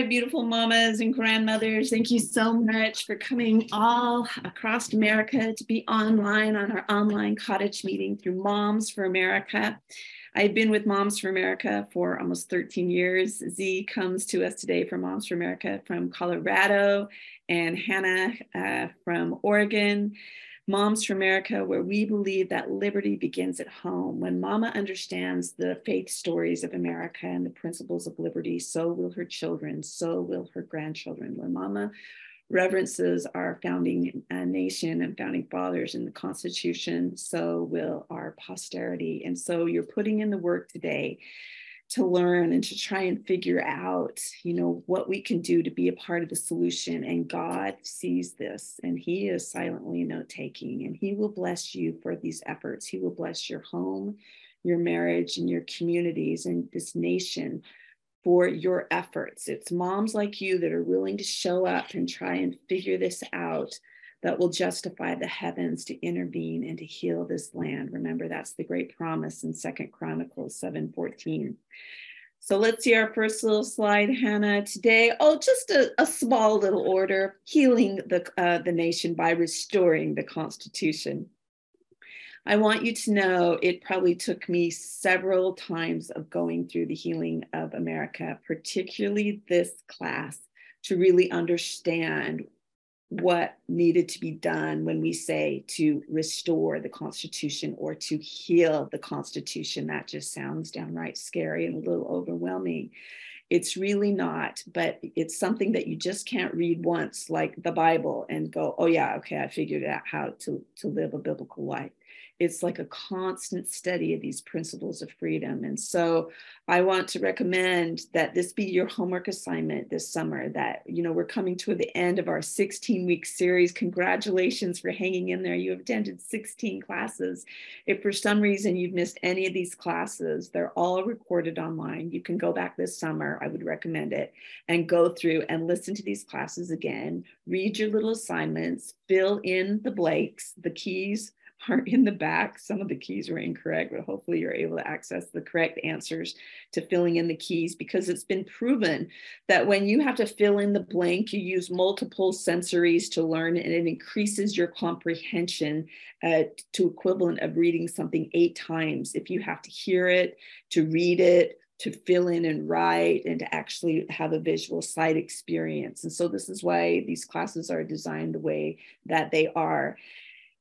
right, beautiful mamas and grandmothers, thank you so much for coming all across America to be online on our online cottage meeting through Moms for America. I've been with Moms for America for almost 13 years. Z comes to us today from Moms for America from Colorado, and Hannah from Oregon. Moms for America, where we believe that liberty begins at home. When mama understands the faith stories of America and the principles of liberty, so will her children, so will her grandchildren. When mama reverences our founding nation and founding fathers and the Constitution, so will our posterity. And so you're putting in the work today to learn and to try and figure out, you know, what we can do to be a part of the solution. And God sees this, and he is silently note taking, and he will bless you for these efforts. He will bless your home, your marriage, and your communities and this nation for your efforts. It's moms like you that are willing to show up and try and figure this out that will justify the heavens to intervene and to heal this land. Remember, that's the great promise in 2 Chronicles 7:14. So let's see our first little slide, Hannah, today. Oh, just a small little order, healing the nation by restoring the Constitution. I want you to know it probably took me several times of going through the healing of America, particularly this class, to really understand what needed to be done when we say to restore the Constitution or to heal the Constitution. That just sounds downright scary and a little overwhelming. It's really not, but it's something that you just can't read once, like the Bible, and go, oh yeah, okay, I figured out how to live a biblical life. It's like a constant study of these principles of freedom. And so I want to recommend that this be your homework assignment this summer, that, you know, we're coming to the end of our 16-week series. Congratulations for hanging in there. You have attended 16 classes. If for some reason you've missed any of these classes, they're all recorded online. You can go back this summer, I would recommend it, and go through and listen to these classes again, read your little assignments, fill in the blanks. The keys are in the back. Some of the keys were incorrect, but hopefully you're able to access the correct answers to filling in the keys, because it's been proven that when you have to fill in the blank, you use multiple sensories to learn, and it increases your comprehension to equivalent of reading something 8 times. If you have to hear it, to read it, to fill in and write, and to actually have a visual sight experience. And so this is why these classes are designed the way that they are.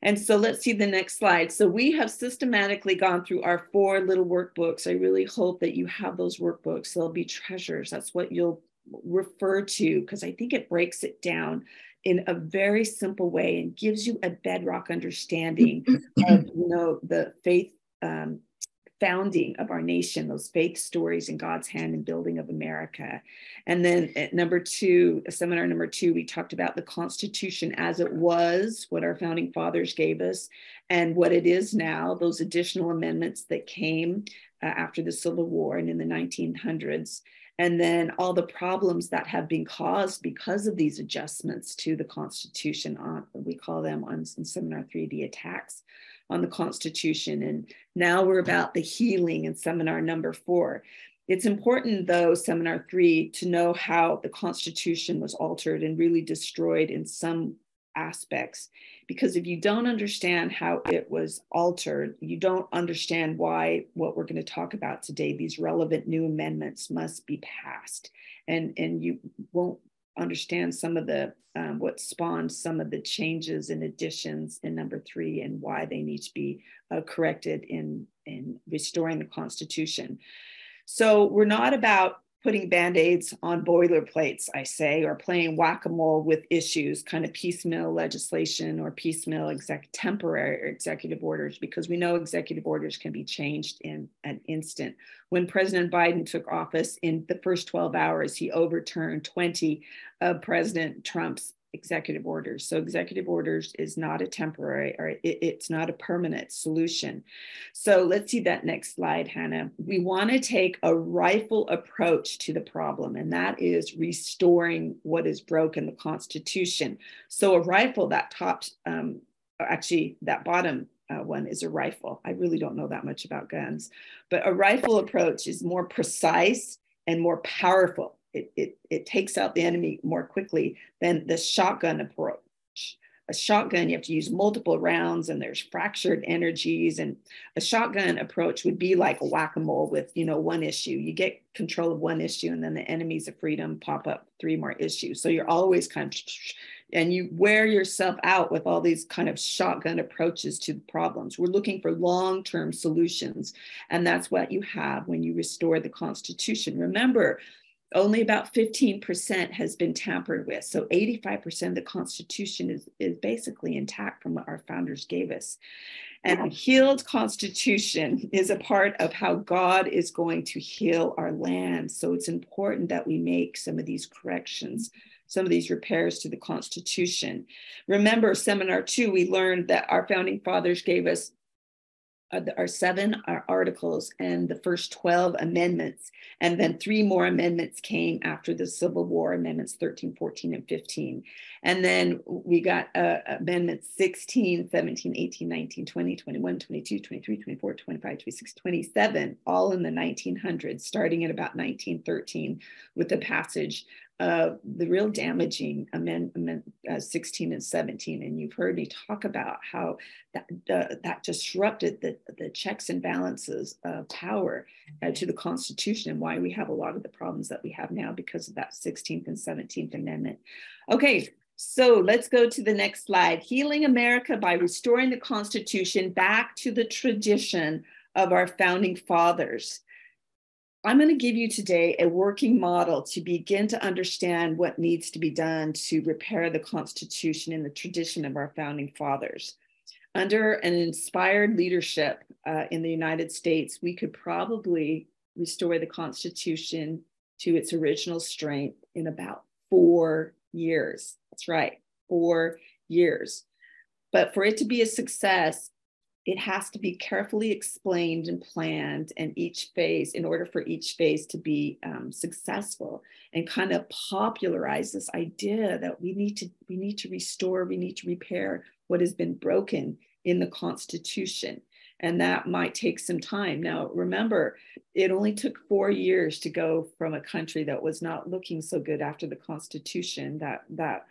And so let's see the next slide. So we have systematically gone through our 4 little workbooks. I really hope that you have those workbooks. They'll be treasures. That's what you'll refer to, because I think it breaks it down in a very simple way and gives you a bedrock understanding of, you know, the faith founding of our nation, those faith stories in God's hand and building of America. And then at seminar number 2, we talked about the Constitution as it was, what our founding fathers gave us, and what it is now, those additional amendments that came after the Civil War and in the 1900s. And then all the problems that have been caused because of these adjustments to the Constitution. We call them in seminar 3, the attacks on the Constitution. And now we're about the healing in seminar number 4. It's important, though, seminar 3, to know how the Constitution was altered and really destroyed in some aspects, because if you don't understand how it was altered, you don't understand why what we're going to talk about today, these relevant new amendments, must be passed, and you won't understand some of the what spawned some of the changes and additions in number 3 and why they need to be corrected in restoring the Constitution. So we're not about putting Band-Aids on boilerplates, I say, or playing whack-a-mole with issues, kind of piecemeal legislation or piecemeal temporary executive orders, because we know executive orders can be changed in an instant. When President Biden took office, in the first 12 hours, he overturned 20 of President Trump's executive orders. So executive orders is not a temporary, or it's not a permanent solution. So let's see that next slide, Hannah. We want to take a rifle approach to the problem, and that is restoring what is broken, the Constitution. So a rifle, that bottom one is a rifle. I really don't know that much about guns, but a rifle approach is more precise and more powerful. it takes out the enemy more quickly than the shotgun approach. A shotgun, you have to use multiple rounds and there's fractured energies, and a shotgun approach would be like a whack-a-mole with, one issue. You get control of one issue and then the enemies of freedom pop up three more issues. So you're always kind of, and you wear yourself out with all these kind of shotgun approaches to the problems. We're looking for long-term solutions. And that's what you have when you restore the Constitution. Remember, only about 15% has been tampered with. So 85% of the Constitution is basically intact from what our founders gave us. And a healed Constitution is a part of how God is going to heal our land. So it's important that we make some of these corrections, some of these repairs to the Constitution. Remember, Seminar 2, we learned that our founding fathers gave us our seven articles and the first 12 amendments, and then three more amendments came after the Civil War, amendments 13, 14, and 15. And then we got amendments 16, 17, 18, 19, 20, 21, 22, 23, 24, 25, 26, 27, all in the 1900s, starting at about 1913 with the passage of the real damaging amendment 16 and 17. And you've heard me talk about how that disrupted the checks and balances of power to the Constitution, and why we have a lot of the problems that we have now because of that 16th and 17th Amendment. Okay, so let's go to the next slide. Healing America by restoring the Constitution back to the tradition of our founding fathers. I'm going to give you today a working model to begin to understand what needs to be done to repair the Constitution in the tradition of our founding fathers. Under an inspired leadership in the United States, we could probably restore the Constitution to its original strength in about 4 years. That's right, 4 years. But for it to be a success, it has to be carefully explained and planned, and each phase, in order for each phase to be successful, and kind of popularize this idea that we need to restore, we need to repair what has been broken in the Constitution. And that might take some time. Now, remember, it only took 4 years to go from a country that was not looking so good after the Constitution, that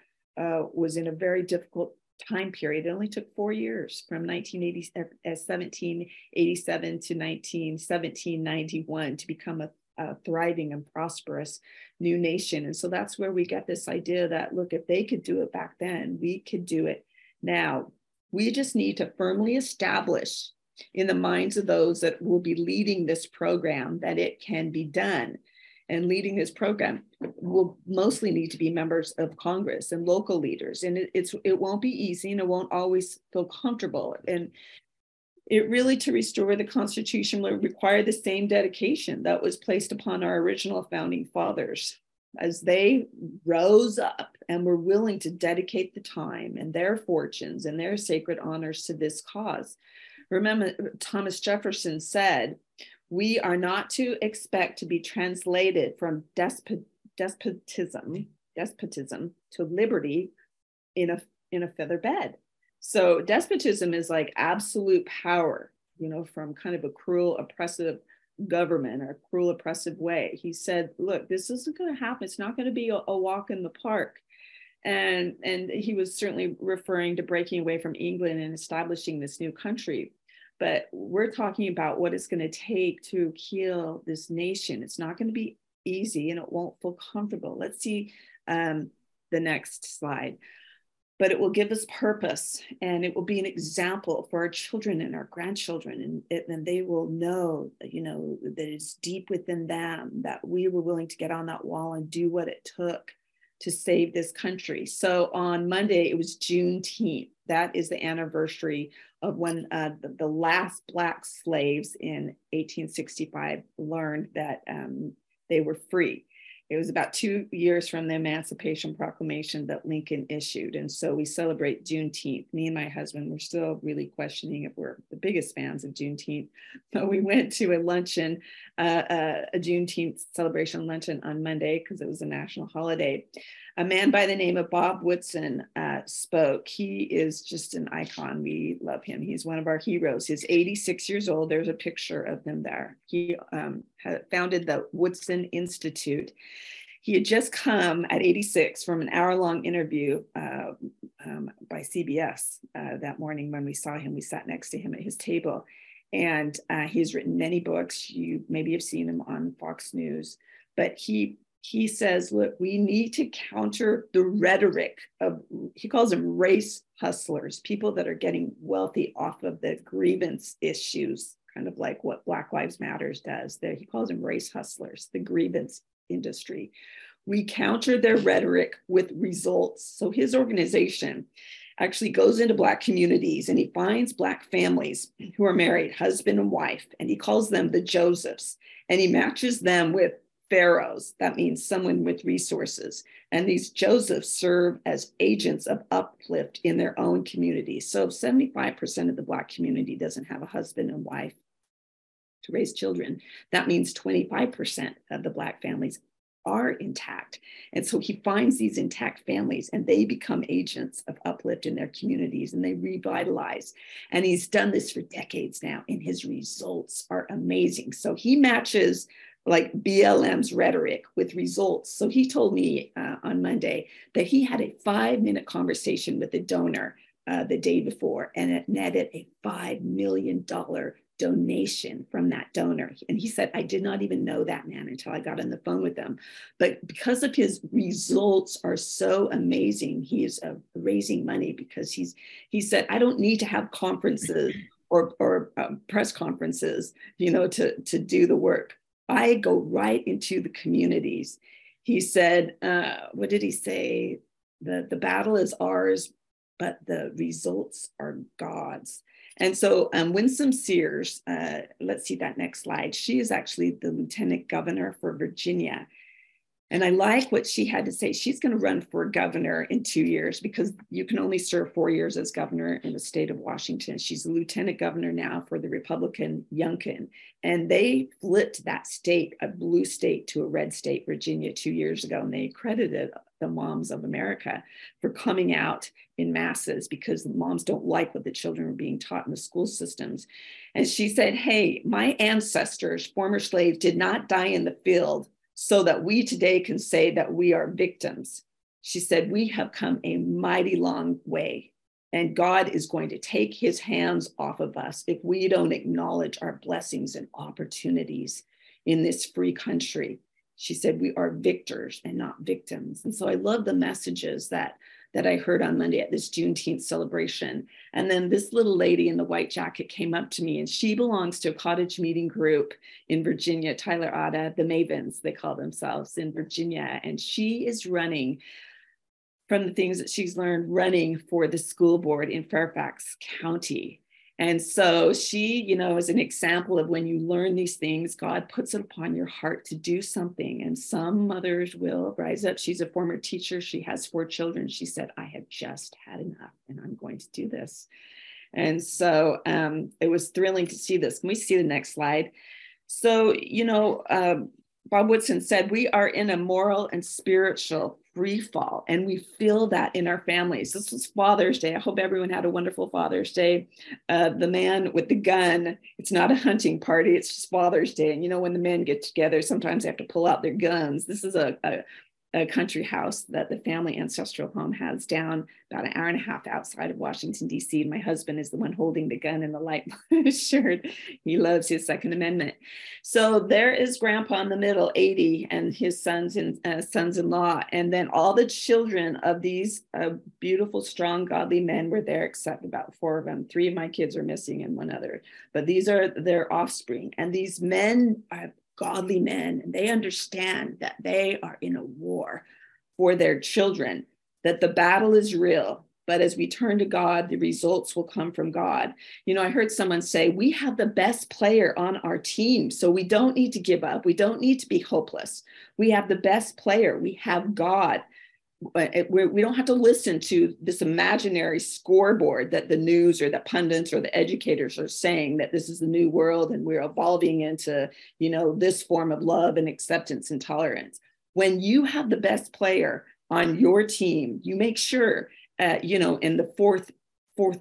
was in a very difficult time period. It only took 4 years, from 1787 to 1791, to become a thriving and prosperous new nation. And so that's where we get this idea that, look, if they could do it back then, we could do it now. We just need to firmly establish in the minds of those that will be leading this program that it can be done. And leading this program will mostly need to be members of Congress and local leaders. And it won't be easy, and it won't always feel comfortable. And it really, to restore the Constitution, will require the same dedication that was placed upon our original founding fathers as they rose up and were willing to dedicate the time and their fortunes and their sacred honors to this cause. Remember, Thomas Jefferson said, "We are not to expect to be translated from despotism to liberty in a feather bed." So despotism is like absolute power, from kind of a cruel, oppressive government or a cruel, oppressive way. He said, look, this isn't going to happen. It's not going to be a walk in the park. And he was certainly referring to breaking away from England and establishing this new country. But we're talking about what it's going to take to heal this nation. It's not going to be easy, and it won't feel comfortable. Let's see the next slide. But it will give us purpose, and it will be an example for our children and our grandchildren. And they will know, that it's deep within them that we were willing to get on that wall and do what it took to save this country. So on Monday, it was Juneteenth. That is the anniversary of when the last Black slaves in 1865 learned that they were free. It was about 2 years from the Emancipation Proclamation that Lincoln issued. And so we celebrate Juneteenth. Me and my husband were still really questioning if we're the biggest fans of Juneteenth. But we went to a luncheon, a Juneteenth celebration luncheon on Monday because it was a national holiday. A man by the name of Bob Woodson spoke. He is just an icon. We love him. He's one of our heroes. He's 86 years old. There's a picture of him there. He founded the Woodson Institute. He had just come at 86 from an hour-long interview by CBS that morning. When we saw him, we sat next to him at his table. And he's written many books. You maybe have seen him on Fox News. But he says, look, we need to counter the rhetoric of, he calls them race hustlers, people that are getting wealthy off of the grievance issues, kind of like what Black Lives Matter does. He calls them race hustlers, the grievance industry. We counter their rhetoric with results. So his organization actually goes into Black communities and he finds Black families who are married, husband and wife, and he calls them the Josephs, and he matches them with Pharaohs, that means someone with resources. And these Josephs serve as agents of uplift in their own community. So if 75% of the Black community doesn't have a husband and wife to raise children, that means 25% of the Black families are intact. And so he finds these intact families and they become agents of uplift in their communities and they revitalize. And he's done this for decades now and his results are amazing. So he matches like BLM's rhetoric with results. So he told me on Monday that he had a 5-minute conversation with a donor the day before, and it netted a $5 million donation from that donor. And he said, I did not even know that man until I got on the phone with him. But because of his results are so amazing, he is raising money because he said, I don't need to have conferences or press conferences, you know, to do the work. I go right into the communities. He said, what did he say? The battle is ours, but the results are God's. And so Winsome Sears, let's see that next slide. She is actually the lieutenant governor for Virginia. And I like what she had to say. She's going to run for governor in 2 years because you can only serve 4 years as governor in the state of Washington. She's a lieutenant governor now for the Republican Youngkin. And they flipped that state, a blue state, to a red state, Virginia, 2 years ago. And they accredited the Moms of America for coming out in masses because the moms don't like what the children are being taught in the school systems. And she said, hey, my ancestors, former slaves, did not die in the field so that we today can say that we are victims. She said, we have come a mighty long way and God is going to take his hands off of us if we don't acknowledge our blessings and opportunities in this free country. She said, we are victors and not victims. And so I love the messages that I heard on Monday at this Juneteenth celebration. And then this little lady in the white jacket came up to me, and she belongs to a cottage meeting group in Virginia, Tyler Otta, the Mavens, they call themselves, in Virginia. And she is running, from the things that she's learned, running for the school board in Fairfax County. And so she, you know, is an example of when you learn these things, God puts it upon your heart to do something. And some mothers will rise up. She's a former teacher. She has 4 children. She said, I have just had enough and I'm going to do this. And so it was thrilling to see this. Can we see the next slide? So, you know, Bob Woodson said, we are in a moral and spiritual free fall, and we feel that in our families. This was Father's Day. I hope everyone had a wonderful Father's Day. The man with the gun, it's not a hunting party, it's just Father's Day. And you know, when the men get together, sometimes they have to pull out their guns. This is a country house that the family ancestral home has down about an hour and a half outside of Washington, D.C. My husband is the one holding the gun in the light blue shirt. He loves his Second Amendment. So there is Grandpa in the middle, 80, and his sons and sons-in-law. And then all the children of these beautiful, strong, godly men were there, except about 4 of them. 3 of my kids are missing and 1 other. But these are their offspring. And these men are godly men, and they understand that they are in a war for their children, that the battle is real, but as we turn to God, the results will come from God. You know, I heard someone say, we have the best player on our team, so we don't need to give up. We don't need to be hopeless. We have the best player. We have God. We don't have to listen to this imaginary scoreboard that the news or the pundits or the educators are saying that this is the new world and we're evolving into, you know, this form of love and acceptance and tolerance. When you have the best player on your team, you make sure, you know, in the fourth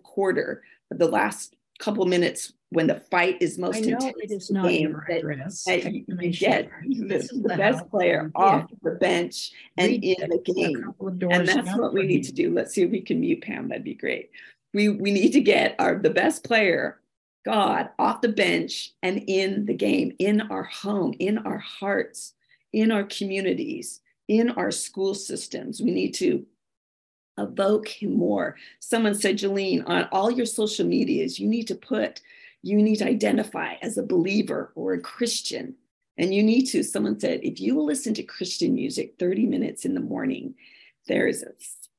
quarter, the last couple minutes when the fight is most intense. I know it is not your address. You get the best player off the bench and in the game. And that's what we need to do. Let's see if we can mute Pam. That'd be great. We need to get the best player, God, off the bench and in the game, in our home, in our hearts, in our communities, in our school systems. We need to evoke him more. Someone said, Jalene, on all your social medias, you need to identify as a believer or a Christian. And you need to, someone said, if you will listen to Christian music 30 minutes in the morning, there is a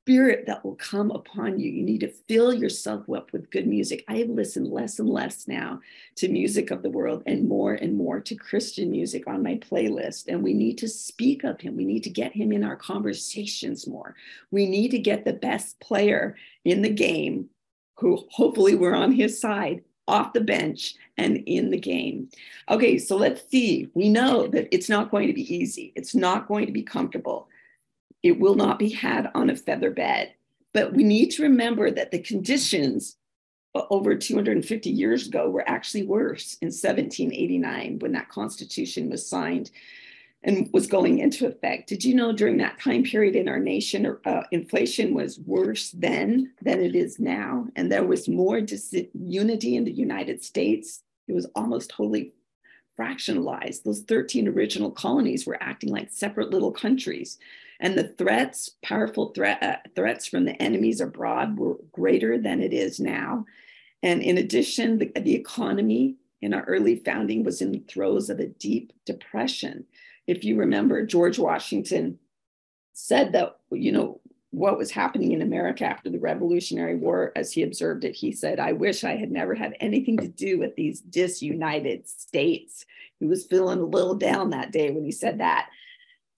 spirit that will come upon you. You need to fill yourself up with good music. I have listened less and less now to music of the world and more to Christian music on my playlist. And we need to speak of him. We need to get him in our conversations more. We need to get the best player in the game, who hopefully we're on his side, off the bench and in the game. Okay, so let's see. We know that it's not going to be easy. It's not going to be comfortable. It will not be had on a feather bed. But we need to remember that the conditions over 250 years ago were actually worse in 1789 when that Constitution was signed and was going into effect. Did you know during that time period in our nation, inflation was worse then than it is now? And there was more disunity in the United States. It was almost totally fractionalized. Those 13 original colonies were acting like separate little countries. And the threats, powerful threats from the enemies abroad were greater than it is now. And in addition, the economy in our early founding was in the throes of a deep depression. If you remember, George Washington said that, you know, what was happening in America after the Revolutionary War, as he observed it, he said, I wish I had never had anything to do with these disunited states. He was feeling a little down that day when he said that.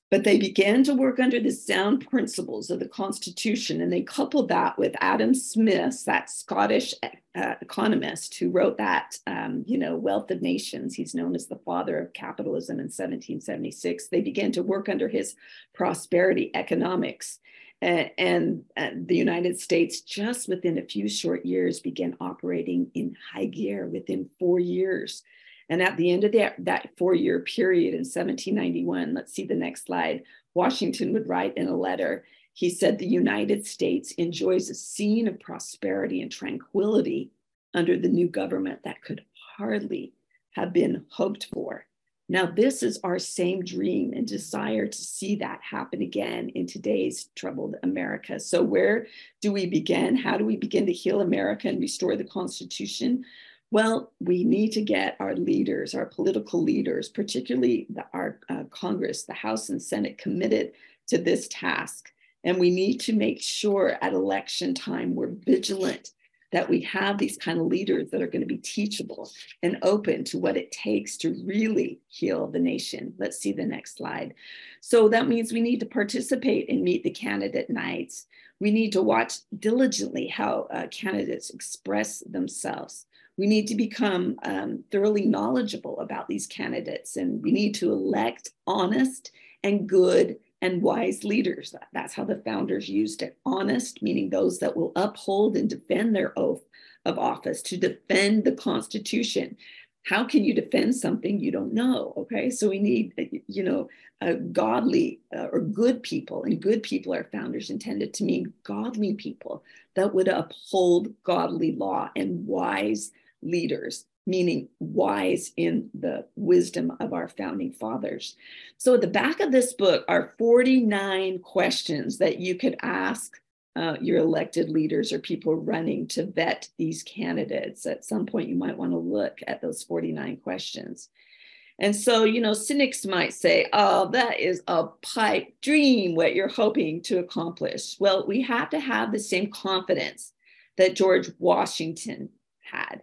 But they began to work under the sound principles of the Constitution, and they coupled that with Adam Smith, that Scottish economist who wrote that, Wealth of Nations. He's known as the father of capitalism in 1776. They began to work under his prosperity economics, and the United States, just within a few short years, began operating in high gear within 4 years. And at the end of that four-year period in 1791, let's see the next slide, Washington would write in a letter, he said, the United States enjoys a scene of prosperity and tranquility under the new government that could hardly have been hoped for. Now, this is our same dream and desire to see that happen again in today's troubled America. So where do we begin? How do we begin to heal America and restore the Constitution? Well, we need to get our leaders, our political leaders, particularly our Congress, the House and Senate, committed to this task. And we need to make sure at election time, we're vigilant that we have these kind of leaders that are going to be teachable and open to what it takes to really heal the nation. Let's see the next slide. So that means we need to participate and meet the candidate nights. We need to watch diligently how candidates express themselves. We need to become thoroughly knowledgeable about these candidates, and we need to elect honest and good and wise leaders. That's how the founders used it. Honest, meaning those that will uphold and defend their oath of office, to defend the Constitution. How can you defend something you don't know? Okay, so we need, godly or good people, and good people our founders intended to mean godly people that would uphold godly law, and wise leaders, meaning wise in the wisdom of our founding fathers. So at the back of this book are 49 questions that you could ask your elected leaders or people running to vet these candidates. At some point, you might want to look at those 49 questions. And so, cynics might say, oh, that is a pipe dream, what you're hoping to accomplish. Well, we have to have the same confidence that George Washington had.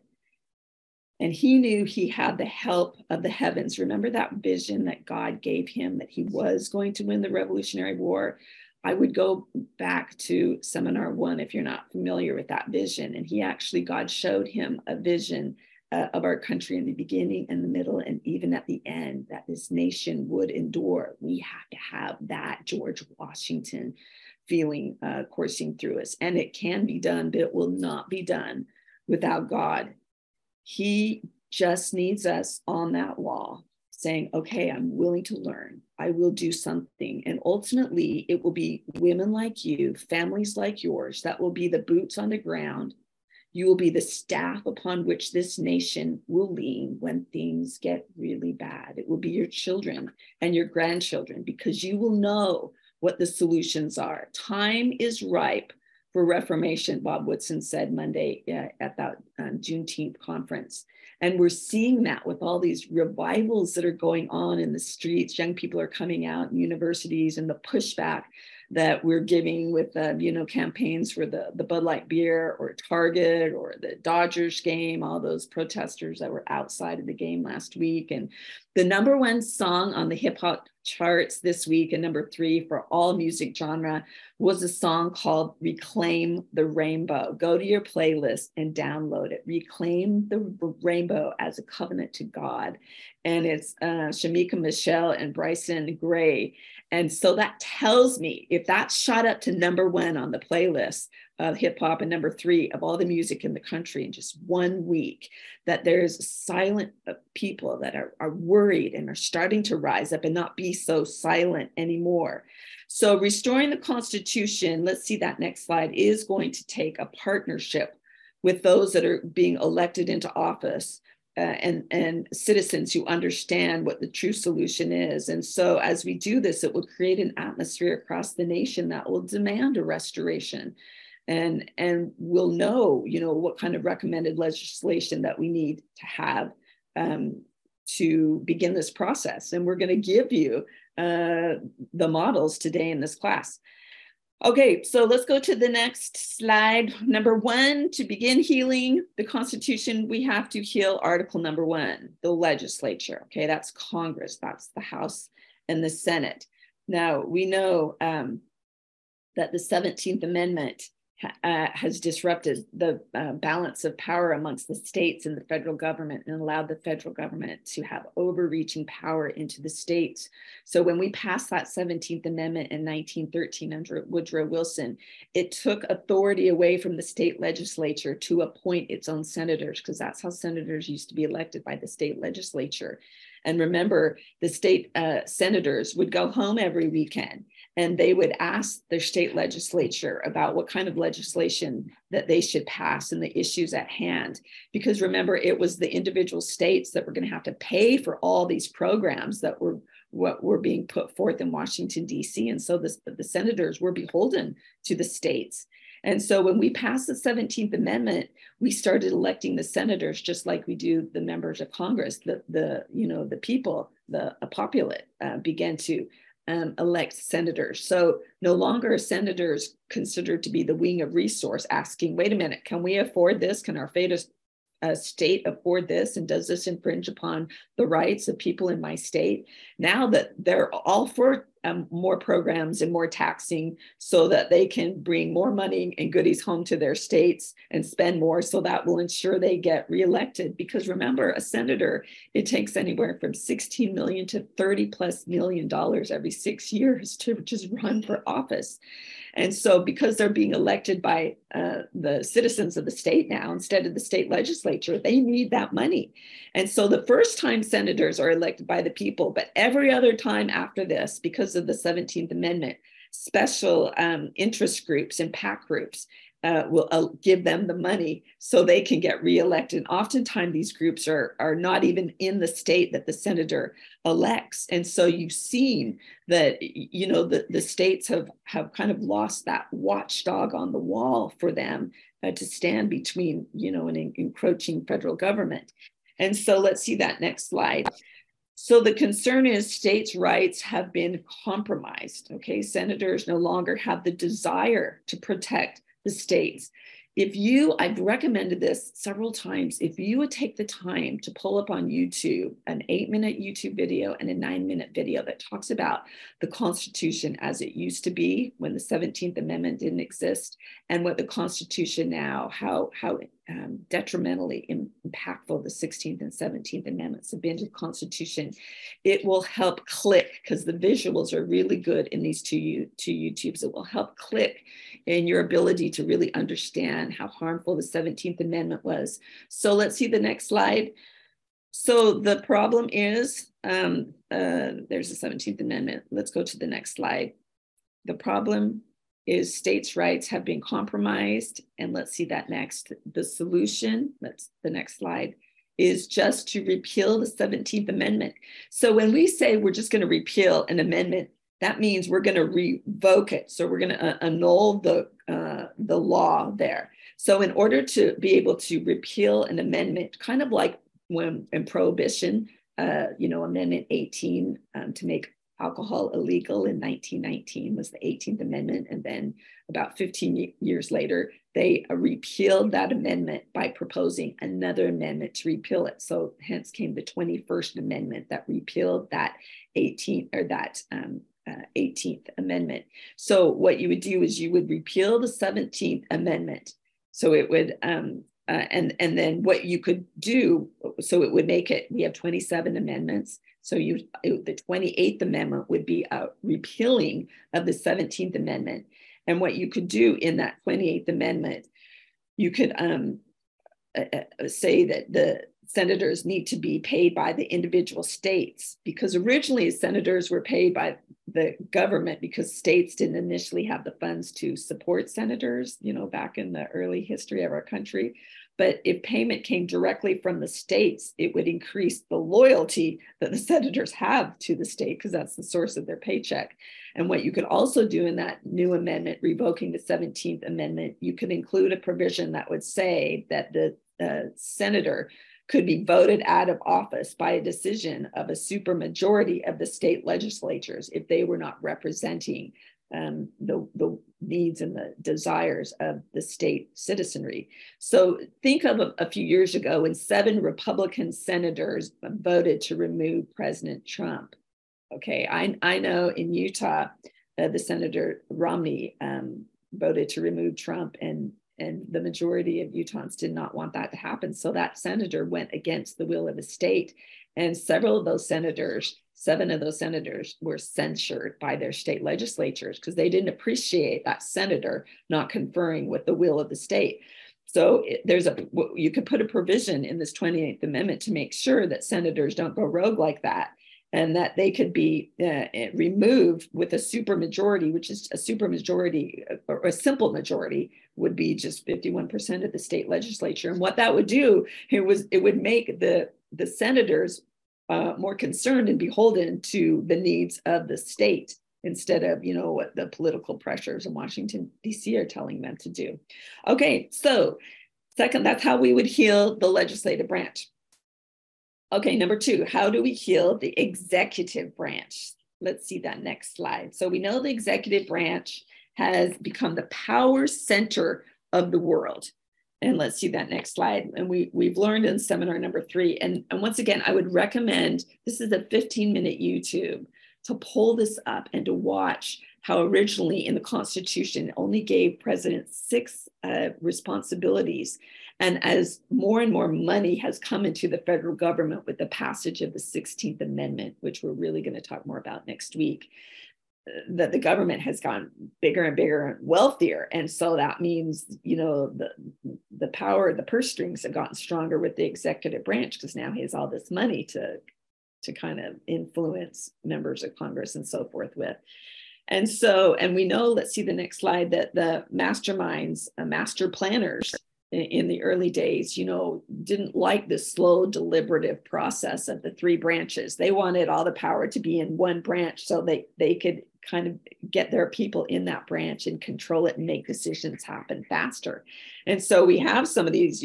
And he knew he had the help of the heavens. Remember that vision that God gave him, that he was going to win the Revolutionary War? I would go back to seminar one if you're not familiar with that vision. And God showed him a vision of our country in the beginning and the middle and even at the end, that this nation would endure. We have to have that George Washington feeling coursing through us. And it can be done, but it will not be done without God. He just needs us on that wall saying, okay, I'm willing to learn. I will do something. And ultimately, it will be women like you, families like yours, that will be the boots on the ground. You will be the staff upon which this nation will lean when things get really bad. It will be your children and your grandchildren, because you will know what the solutions are. Time is ripe for reformation, Bob Woodson said Monday at that Juneteenth conference. And we're seeing that with all these revivals that are going on in the streets. Young people are coming out in universities, and the pushback that we're giving with, campaigns for the Bud Light beer or Target or the Dodgers game, all those protesters that were outside of the game last week. And the number one song on the hip hop charts this week and number three for all music genre was a song called Reclaim the Rainbow. Go to your playlist and download it. Reclaim the Rainbow as a covenant to God. And it's Shamika Michelle and Bryson Gray. And so that tells me, if that shot up to number one on the playlist of hip hop and number three of all the music in the country in just 1 week, that there's silent people that are worried and are starting to rise up and not be so silent anymore. So restoring the Constitution, let's see that next slide, is going to take a partnership with those that are being elected into office. And citizens who understand what the true solution is. And so as we do this, it will create an atmosphere across the nation that will demand a restoration. And we'll know, what kind of recommended legislation that we need to have to begin this process. And we're going to give you the models today in this class. Okay, so let's go to the next slide. Number one, to begin healing the Constitution, we have to heal article number one, the legislature. Okay, that's Congress, that's the House and the Senate. Now, we know that the 17th Amendment has disrupted the balance of power amongst the states and the federal government, and allowed the federal government to have overreaching power into the states. So when we passed that 17th Amendment in 1913 under Woodrow Wilson, it took authority away from the state legislature to appoint its own senators, because that's how senators used to be elected, by the state legislature. And remember, the state senators would go home every weekend, and they would ask their state legislature about what kind of legislation that they should pass and the issues at hand. Because remember, it was the individual states that were going to have to pay for all these programs that were what were being put forth in Washington, D.C. And so the senators were beholden to the states. And so when we passed the 17th Amendment, we started electing the senators just like we do the members of Congress. The people, the populace began to elect senators. So no longer are senators considered to be the wing of resource asking, wait a minute, can we afford this? Can our state afford this? And does this infringe upon the rights of people in my state? Now that they're all for more programs and more taxing so that they can bring more money and goodies home to their states and spend more, so that will ensure they get reelected. Because remember, a senator, it takes anywhere from $16 million to $30+ million every 6 years to just run for office. And so because they're being elected by the citizens of the state now instead of the state legislature, they need that money. And so the first time senators are elected by the people, but every other time after this, because of the 17th Amendment, special interest groups and PAC groups will give them the money so they can get reelected. And oftentimes these groups are not even in the state that the senator elects. And so you've seen that, the states have kind of lost that watchdog on the wall for them to stand between, an encroaching federal government. And so let's see that next slide. So the concern is states' rights have been compromised. Okay, senators no longer have the desire to protect the states. I've recommended this several times. If you would take the time to pull up on YouTube an 8-minute YouTube video and a 9-minute video that talks about the Constitution as it used to be when the 17th Amendment didn't exist, and what the Constitution now, how detrimentally impactful the 16th and 17th Amendments have been to the Constitution, it will help click, because the visuals are really good in these two YouTubes. It will help click in your ability to really understand how harmful the 17th Amendment was. So let's see the next slide. So the problem is, there's the 17th Amendment. Let's go to the next slide. The problem is states' rights have been compromised. And let's see that next. The solution, that's the next slide, is just to repeal the 17th Amendment. So when we say we're just going to repeal an amendment, that means we're going to revoke it. So we're going to annul the law there. So in order to be able to repeal an amendment, kind of like when in Prohibition, Amendment 18 to make alcohol illegal in 1919 was the 18th Amendment. And then about 15 years later, they repealed that amendment by proposing another amendment to repeal it. So hence came the 21st Amendment that repealed that 18th Amendment. So what you would do is you would repeal the 17th Amendment. So it would, and then what you could do, so it would make it, we have 27 amendments. So the 28th Amendment would be a repealing of the 17th Amendment. And what you could do in that 28th Amendment, you could say that the senators need to be paid by the individual states, because originally senators were paid by the government because states didn't initially have the funds to support senators, back in the early history of our country. But if payment came directly from the states, it would increase the loyalty that the senators have to the state, because that's the source of their paycheck. And what you could also do in that new amendment, revoking the 17th Amendment, you could include a provision that would say that the senator could be voted out of office by a decision of a supermajority of the state legislatures if they were not representing the needs and the desires of the state citizenry. So think of a few years ago when 7 Republican senators voted to remove President Trump. Okay, I know in Utah, the Senator Romney voted to remove Trump, and the majority of Utahns did not want that to happen. So that senator went against the will of the state, and several of those senators, 7 of those senators, were censured by their state legislatures because they didn't appreciate that senator not conferring with the will of the state. So you could put a provision in this 28th Amendment to make sure that senators don't go rogue like that, and that they could be removed with a supermajority, which is a supermajority, or a simple majority would be just 51% of the state legislature. And what that would do, it would make the senators more concerned and beholden to the needs of the state, instead of, what the political pressures in Washington, D.C. are telling them to do. Okay, so second, that's how we would heal the legislative branch. Okay, number 2, how do we heal the executive branch? Let's see that next slide. So we know the executive branch has become the power center of the world. And let's see that next slide. And we've learned in seminar number 3, and once again, I would recommend, this is a 15-minute YouTube, to pull this up and to watch how originally in the Constitution it only gave presidents 6 responsibilities. And as more and more money has come into the federal government with the passage of the 16th Amendment, which we're really going to talk more about next week, that the government has gotten bigger and bigger and wealthier. And so that means, the power, the purse strings have gotten stronger with the executive branch, because now he has all this money to kind of influence members of Congress and so forth with. And so, and we know, let's see the next slide, that the masterminds, master planners in the early days, didn't like the slow deliberative process of the 3 branches. They wanted all the power to be in one branch so they could kind of get their people in that branch and control it and make decisions happen faster. And so we have some of these,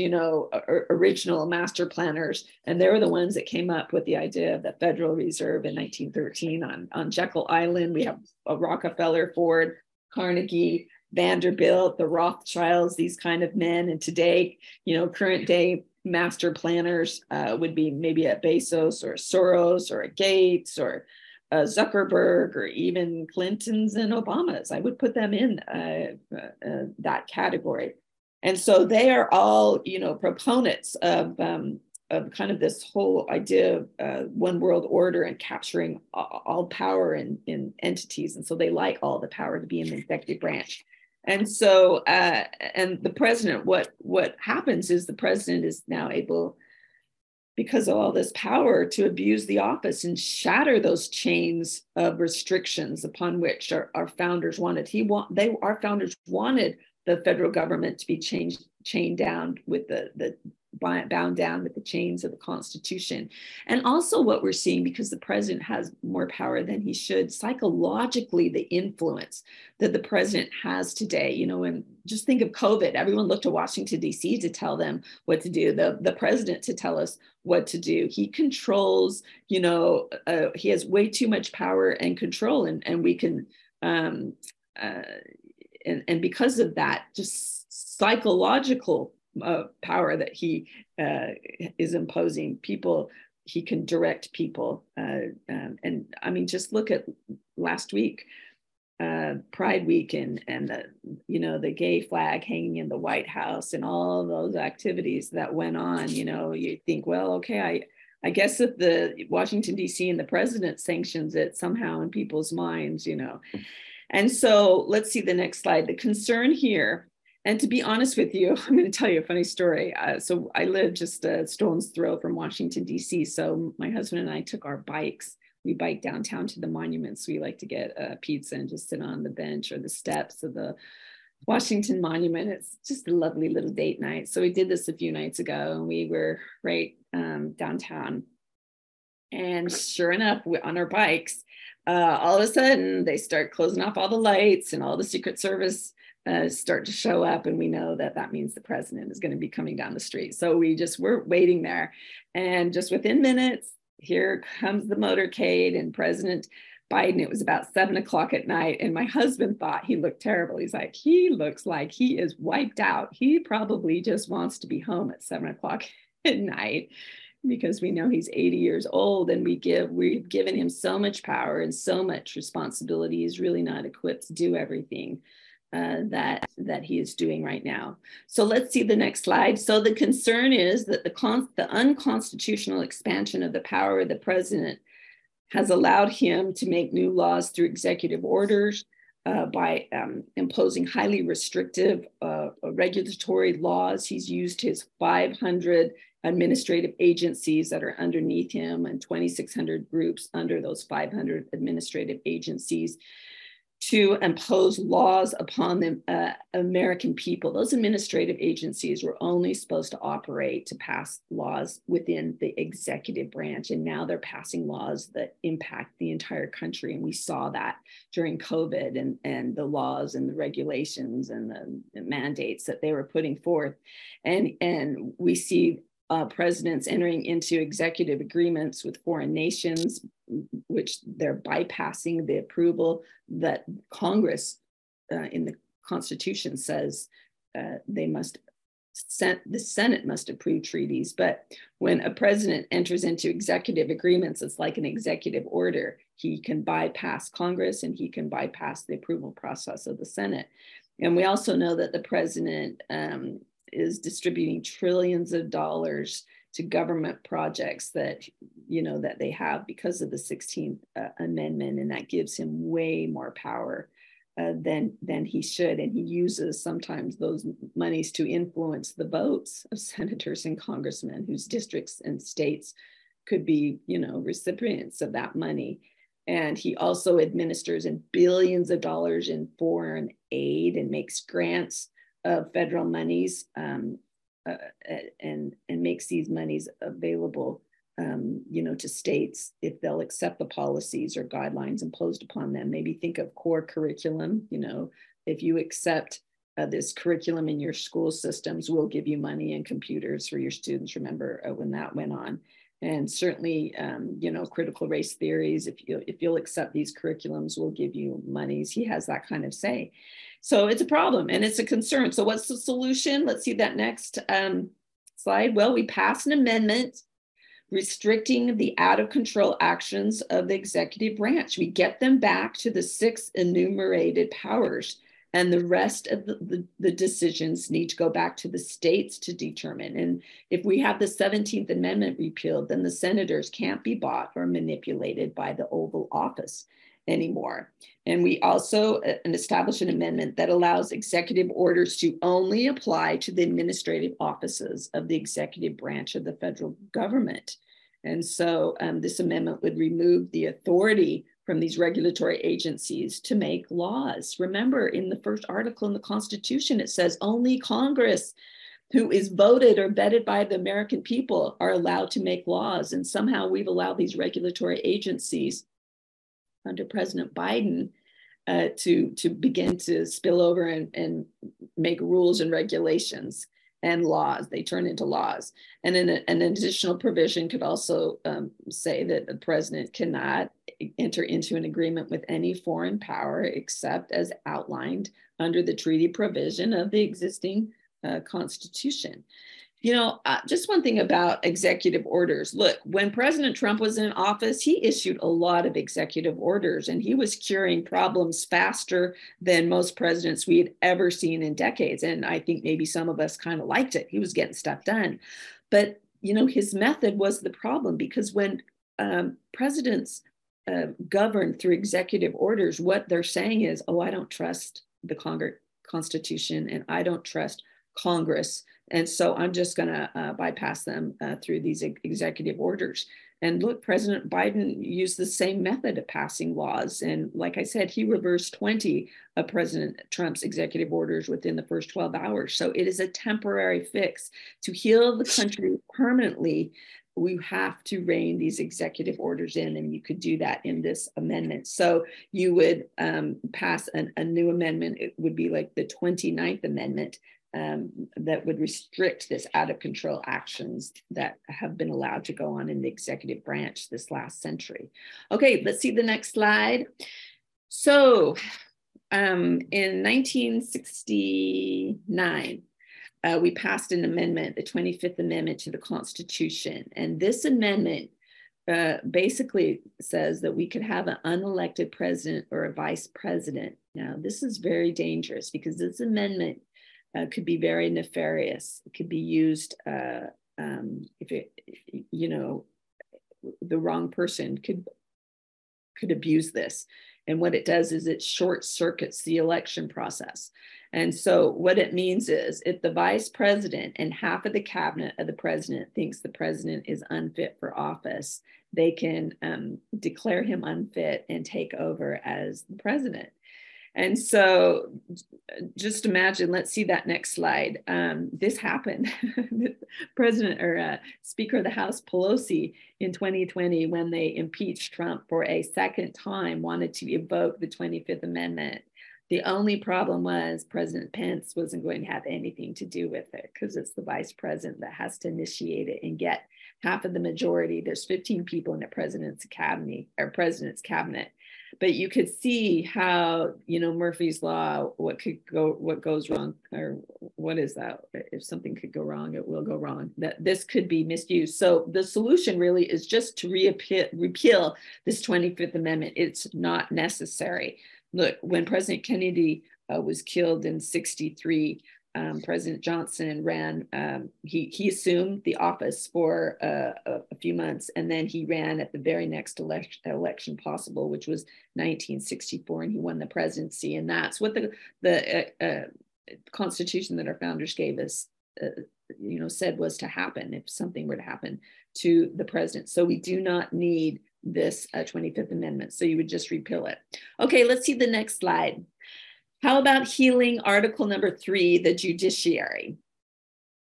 original master planners, and they were the ones that came up with the idea of the Federal Reserve in 1913 on Jekyll Island. We have Rockefeller, Ford, Carnegie, Vanderbilt, the Rothschilds, these kind of men. And today, current day master planners would be maybe a Bezos or a Soros or a Gates or a Zuckerberg, or even Clintons and Obamas. I would put them in that category. And so they are all, proponents of kind of this whole idea of one world order and capturing all power in entities. And so they like all the power to be in the executive branch. And so, and the president, what happens is the president is now able, because of all this power, to abuse the office and shatter those chains of restrictions upon which our founders wanted. Our founders wanted the federal government to be chained down with the bound down with the chains of the Constitution. And also what we're seeing, because the president has more power than he should, psychologically, the influence that the president has today, you know, and just think of COVID, everyone looked to Washington, DC to tell them what to do, the president to tell us what to do. He controls, you know, he has way too much power and control, and we can, and because of that, just psychological power that he is imposing, people, he can direct people. And I mean, just look at last week, Pride Week, and the, you know, the gay flag hanging in the White House and all those activities that went on. You know, you think, well, okay, I guess if the Washington DC and the president sanctions it, somehow in people's minds, you know. And so let's see the next slide. The concern here, and to be honest with you, I'm going to tell you a funny story. So I live just a stone's throw from Washington, D.C. So my husband and I took our bikes. We bike downtown to the monuments. We like to get a pizza and just sit on the bench or the steps of the Washington Monument. It's just a lovely little date night. So we did this a few nights ago, and we were right downtown. And sure enough, on our bikes, all of a sudden, they start closing off all the lights, and all the Secret Service start to show up, and we know that that means the president is going to be coming down the street. So we just were waiting there, and just within minutes, here comes the motorcade and President Biden. It was about 7 o'clock at night, and my husband thought he looked terrible. He's like, he looks like he is wiped out. He probably just wants to be home at 7 o'clock at night, because we know he's 80 years old, and we've given him so much power and so much responsibility. He's really not equipped to do everything that he is doing right now. So let's see the next slide. So the concern is that the unconstitutional expansion of the power of the president has allowed him to make new laws through executive orders by imposing highly restrictive regulatory laws. He's used his 500 administrative agencies that are underneath him and 2,600 groups under those 500 administrative agencies to impose laws upon the American people. Those administrative agencies were only supposed to operate to pass laws within the executive branch, and now they're passing laws that impact the entire country. And we saw that during COVID, and the laws and the regulations and the mandates that they were putting forth. And we see presidents entering into executive agreements with foreign nations, which they're bypassing the approval that Congress in the Constitution says they must, the Senate must approve treaties. But when a president enters into executive agreements, it's like an executive order. He can bypass Congress, and he can bypass the approval process of the Senate. And we also know that the president is distributing trillions of dollars to government projects that, you know, that they have because of the 16th Amendment, and that gives him way more power than he should. And he uses sometimes those monies to influence the votes of senators and congressmen whose districts and states could be, you know, recipients of that money. And he also administers in billions of dollars in foreign aid and makes grants of federal monies and makes these monies available, you know, to states if they'll accept the policies or guidelines imposed upon them. Maybe think of core curriculum. You know, if you accept this curriculum in your school systems, we'll give you money and computers for your students. Remember when that went on. And certainly, you know, critical race theories, if you'll accept these curriculums, we'll give you monies. He has that kind of say. So it's a problem, and it's a concern. So what's the solution? Let's see that next slide. Well, we passed an amendment restricting the out-of-control actions of the executive branch. We get them back to the 6 enumerated powers, and the rest of the decisions need to go back to the states to determine. And if we have the 17th Amendment repealed, then the senators can't be bought or manipulated by the Oval Office. anymore. And we also establish an amendment that allows executive orders to only apply to the administrative offices of the executive branch of the federal government. And so this amendment would remove the authority from these regulatory agencies to make laws. Remember, in the first article in the Constitution, it says only Congress, who is voted or vetted by the American people, are allowed to make laws. And somehow we've allowed these regulatory agencies under President Biden to begin to spill over and make rules and regulations and laws. They turn into laws. And then an additional provision could also say that the president cannot enter into an agreement with any foreign power except as outlined under the treaty provision of the existing Constitution. You know, just one thing about executive orders. Look, when President Trump was in office, he issued a lot of executive orders, and he was curing problems faster than most presidents we had ever seen in decades. And I think maybe some of us kind of liked it. He was getting stuff done. But, you know, his method was the problem, because when presidents govern through executive orders, what they're saying is, oh, I don't trust the Constitution, and I don't trust Congress. And so I'm just going to bypass them through these executive orders. And look, President Biden used the same method of passing laws. And like I said, he reversed 20 of President Trump's executive orders within the first 12 hours. So it is a temporary fix. To heal the country permanently, we have to rein these executive orders in, and you could do that in this amendment. So you would pass a new amendment. It would be like the 29th Amendment that would restrict this out of control actions that have been allowed to go on in the executive branch this last century. Okay, let's see the next slide. So in 1969, we passed an amendment, the 25th Amendment to the Constitution. And this amendment basically says that we could have an unelected president or a vice president. Now, this is very dangerous, because this amendment could be very nefarious. It could be used if it, you know, the wrong person could abuse this. And what it does is it short circuits the election process. And so what it means is, if the vice president and half of the cabinet of the president thinks the president is unfit for office, they can declare him unfit and take over as the president. And so just imagine, let's see that next slide. This happened. President or Speaker of the House Pelosi in 2020, when they impeached Trump for a second time, wanted to evoke the 25th Amendment. The only problem was President Pence wasn't going to have anything to do with it, because it's the vice president that has to initiate it and get half of the majority. There's 15 people in the president's cabinet. But you could see how, you know, Murphy's Law, if something could go wrong, it will go wrong, that this could be misused. So the solution really is just to repeal this 25th Amendment. It's not necessary. Look, when President Kennedy was killed in 1963, President Johnson ran, he assumed the office for a few months, and then he ran at the very next election possible, which was 1964, and he won the presidency. And that's what the Constitution that our founders gave us, said was to happen if something were to happen to the president. So we do not need this 25th Amendment. So you would just repeal it. Okay, let's see the next slide. How about healing Article number 3, the judiciary?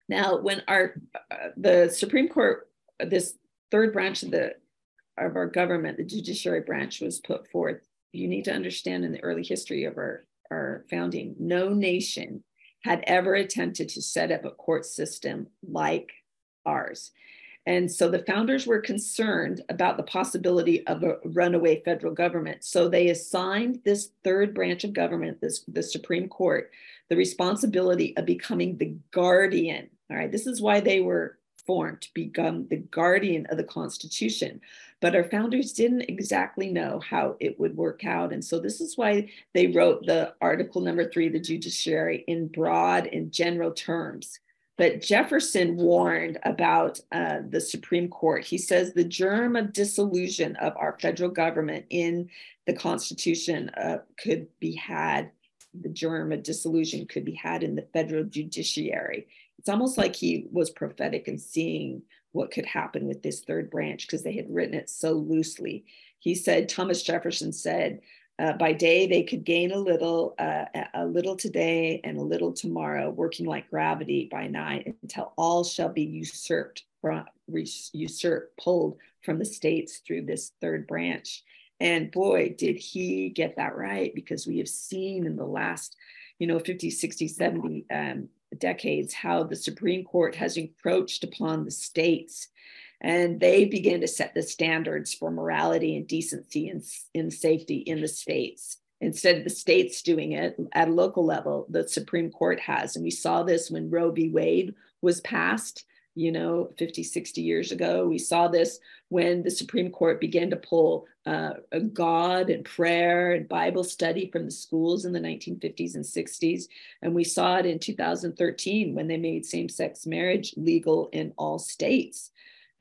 Now, when the Supreme Court, this third branch of our government, the judiciary branch, was put forth, you need to understand, in the early history of our founding, no nation had ever attempted to set up a court system like ours. And so the founders were concerned about the possibility of a runaway federal government. So they assigned this third branch of government, the Supreme Court, the responsibility of becoming the guardian. All right, this is why they were formed, to become the guardian of the Constitution. But our founders didn't exactly know how it would work out. And so this is why they wrote the Article number 3, the judiciary, in broad and general terms. But Jefferson warned about the Supreme Court. He says the germ of dissolution of our federal government in the Constitution could be had. The germ of dissolution could be had in the federal judiciary. It's almost like he was prophetic in seeing what could happen with this third branch because they had written it so loosely. He said, Thomas Jefferson said, by day they could gain a little today and a little tomorrow, working like gravity by night until all shall be pulled from the states through this third branch. And boy, did he get that right, because we have seen in the last, 50, 60, 70 decades how the Supreme Court has encroached upon the states. And they began to set the standards for morality and decency and in safety in the states. Instead of the states doing it at a local level, the Supreme Court has. And we saw this when Roe v. Wade was passed, 50, 60 years ago. We saw this when the Supreme Court began to pull God and prayer and Bible study from the schools in the 1950s and 60s. And we saw it in 2013 when they made same-sex marriage legal in all states.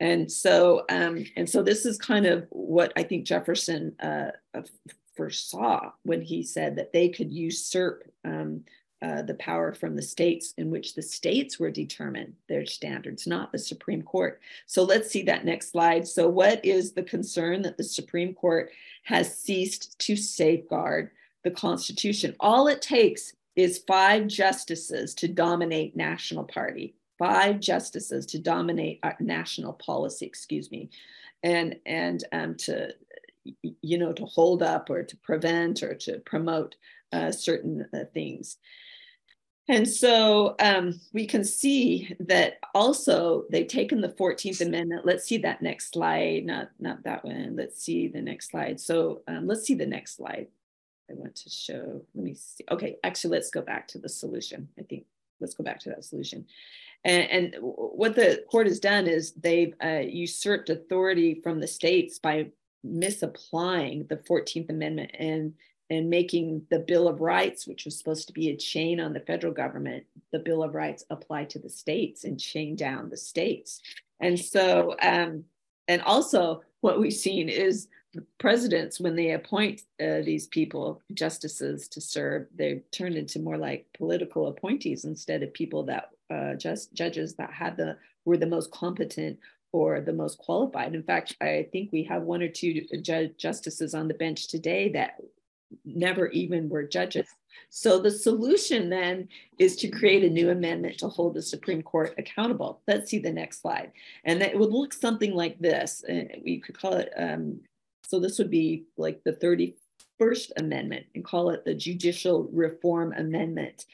And so this is kind of what I think Jefferson foresaw when he said that they could usurp the power from the states, in which the states were determined their standards, not the Supreme Court. So let's see that next slide. So what is the concern? That the Supreme Court has ceased to safeguard the Constitution. All it takes is 5 justices to dominate national party. 5 justices to dominate our national policy, and to, to hold up or to prevent or to promote certain things. And so we can see that also they've taken the 14th Amendment. Let's see that next slide, not that one. Let's see the next slide. So let's see the next slide. I want to show, let me see. Okay, actually, let's go back to the solution, I think. Let's go back to that solution. And what the court has done is they've usurped authority from the states by misapplying the 14th Amendment and making the Bill of Rights, which was supposed to be a chain on the federal government, the Bill of Rights apply to the states and chain down the states. And so, and also what we've seen is presidents, when they appoint these people, justices, to serve, they've turned into more like political appointees instead of people that just judges that were the most competent or the most qualified. In fact, I think we have 1 or 2 justices on the bench today that never even were judges. So the solution then is to create a new amendment to hold the Supreme Court accountable. Let's see the next slide. And that would look something like this. And we could call it, so this would be like the 31st Amendment, and call it the Judicial Reform Amendment.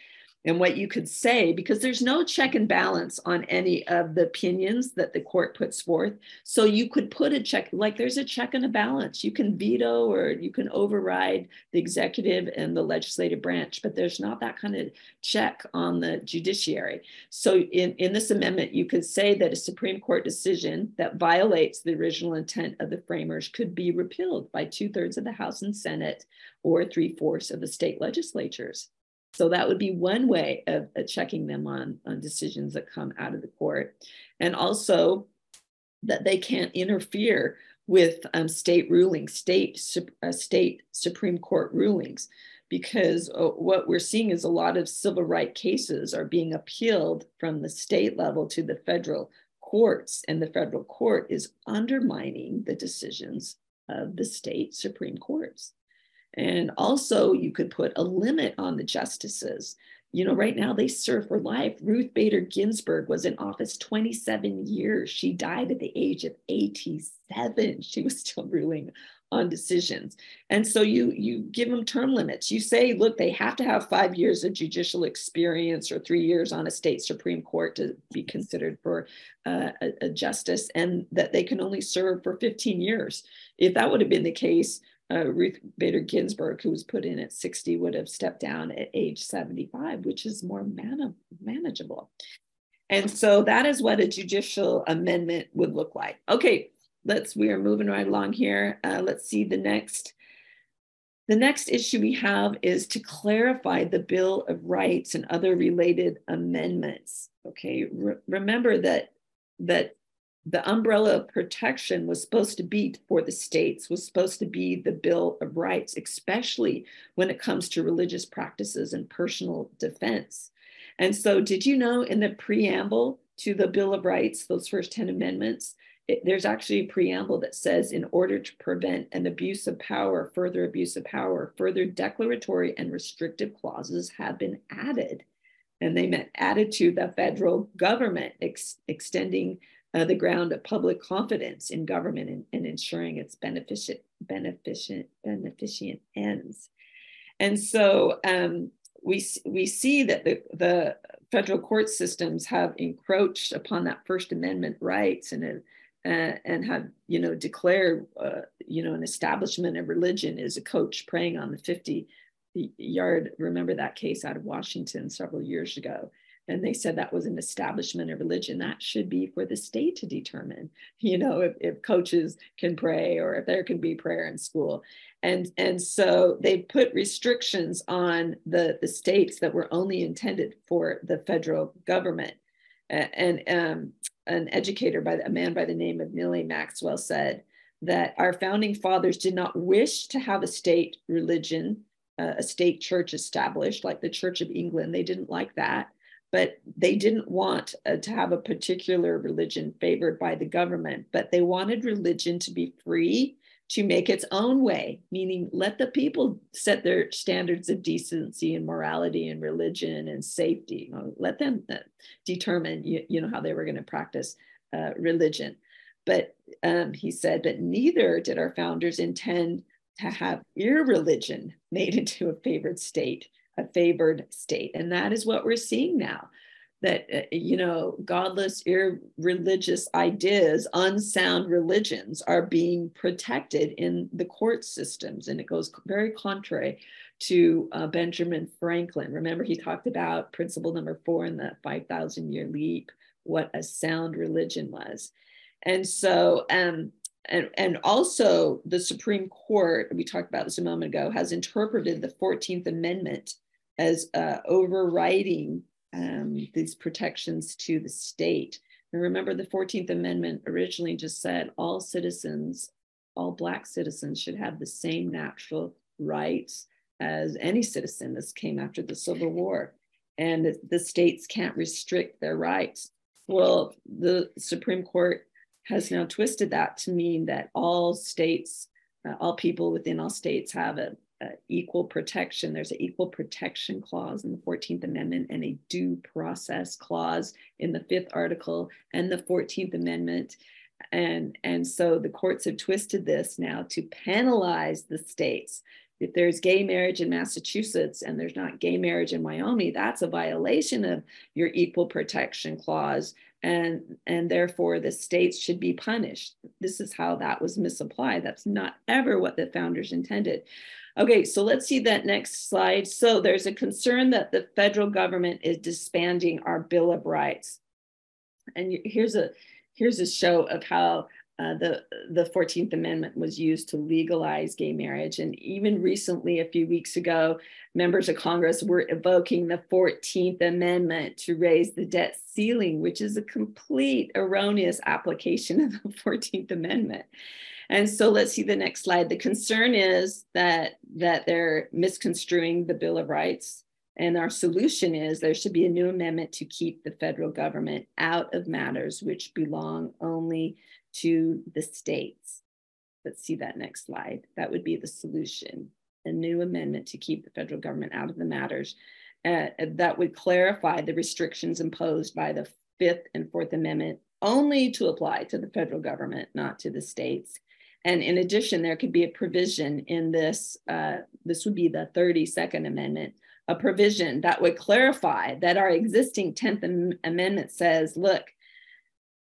And what you could say, because there's no check and balance on any of the opinions that the court puts forth. So you could put a check, like there's a check and a balance. You can veto or you can override the executive and the legislative branch, but there's not that kind of check on the judiciary. So in this amendment, you could say that a Supreme Court decision that violates the original intent of the framers could be repealed by 2/3 of the House and Senate or 3/4 of the state legislatures. So that would be one way of checking them on decisions that come out of the court. And also that they can't interfere with state rulings, state Supreme Court rulings, because what we're seeing is a lot of civil rights cases are being appealed from the state level to the federal courts, and the federal court is undermining the decisions of the state Supreme Courts. And also you could put a limit on the justices. Right now they serve for life. Ruth Bader Ginsburg was in office 27 years. She died at the age of 87. She was still ruling on decisions. And so you give them term limits. You say, look, they have to have 5 years of judicial experience or 3 years on a state Supreme Court to be considered for a justice, and that they can only serve for 15 years. If that would have been the case, Ruth Bader Ginsburg, who was put in at 60, would have stepped down at age 75, which is more manageable. And so that is what a judicial amendment would look like. Okay, we are moving right along here. Let's see the next. The next issue we have is to clarify the Bill of Rights and other related amendments. Okay, remember that the umbrella of protection was supposed to be for the states, was supposed to be the Bill of Rights, especially when it comes to religious practices and personal defense. And so did you know in the preamble to the Bill of Rights, those first 10 amendments, there's actually a preamble that says, in order to prevent an abuse of power, further abuse of power, further declaratory and restrictive clauses have been added. And they meant added to the federal government, extending the ground of public confidence in government and ensuring its beneficent ends. And so we see that the federal court systems have encroached upon that First Amendment rights and have, declared, an establishment of religion is a coach praying on the 50-yard. Remember that case out of Washington several years ago. And they said that was an establishment of religion. That should be for the state to determine, if coaches can pray or if there can be prayer in school. And so they put restrictions on the states that were only intended for the federal government. And an educator, a man by the name of Millie Maxwell, said that our founding fathers did not wish to have a state religion, a state church established, like the Church of England. They didn't like that. But they didn't want to have a particular religion favored by the government, but they wanted religion to be free to make its own way, meaning let the people set their standards of decency and morality and religion and safety. Let them determine, how they were going to practice religion. But he said, but neither did our founders intend to have irreligion made into a favored state. And that is what we're seeing now, that, godless, irreligious ideas, unsound religions are being protected in the court systems. And it goes very contrary to Benjamin Franklin. Remember, he talked about principle number 4 in the 5,000 year leap, what a sound religion was. And so, and also the Supreme Court, we talked about this a moment ago, has interpreted the 14th Amendment as overriding these protections to the state. And remember, the 14th Amendment originally just said all Black citizens should have the same natural rights as any citizen. This came after the Civil War, and the states can't restrict their rights. Well, the Supreme Court has now twisted that to mean that all states, all people within all states have a equal protection. There's an equal protection clause in the 14th Amendment and a due process clause in the 5th article and the 14th Amendment. And so the courts have twisted this now to penalize the states. If there's gay marriage in Massachusetts and there's not gay marriage in Wyoming, that's a violation of your equal protection clause. And therefore the states should be punished. This is how that was misapplied. That's not ever what the founders intended. Okay, so let's see that next slide. So there's a concern that the federal government is disbanding our Bill of Rights. And here's a show of how the 14th Amendment was used to legalize gay marriage. And even recently, a few weeks ago, members of Congress were evoking the 14th Amendment to raise the debt ceiling, which is a complete erroneous application of the 14th Amendment. And so let's see the next slide. The concern is that they're misconstruing the Bill of Rights. And our solution is there should be a new amendment to keep the federal government out of matters which belong only to the states. Let's see that next slide. That would be the solution, a new amendment to keep the federal government out of the matters that would clarify the restrictions imposed by the 5th and 4th Amendment only to apply to the federal government, not to the states. And in addition, there could be a provision in this, this would be the 32nd Amendment, a provision that would clarify that our existing 10th Amendment says, look,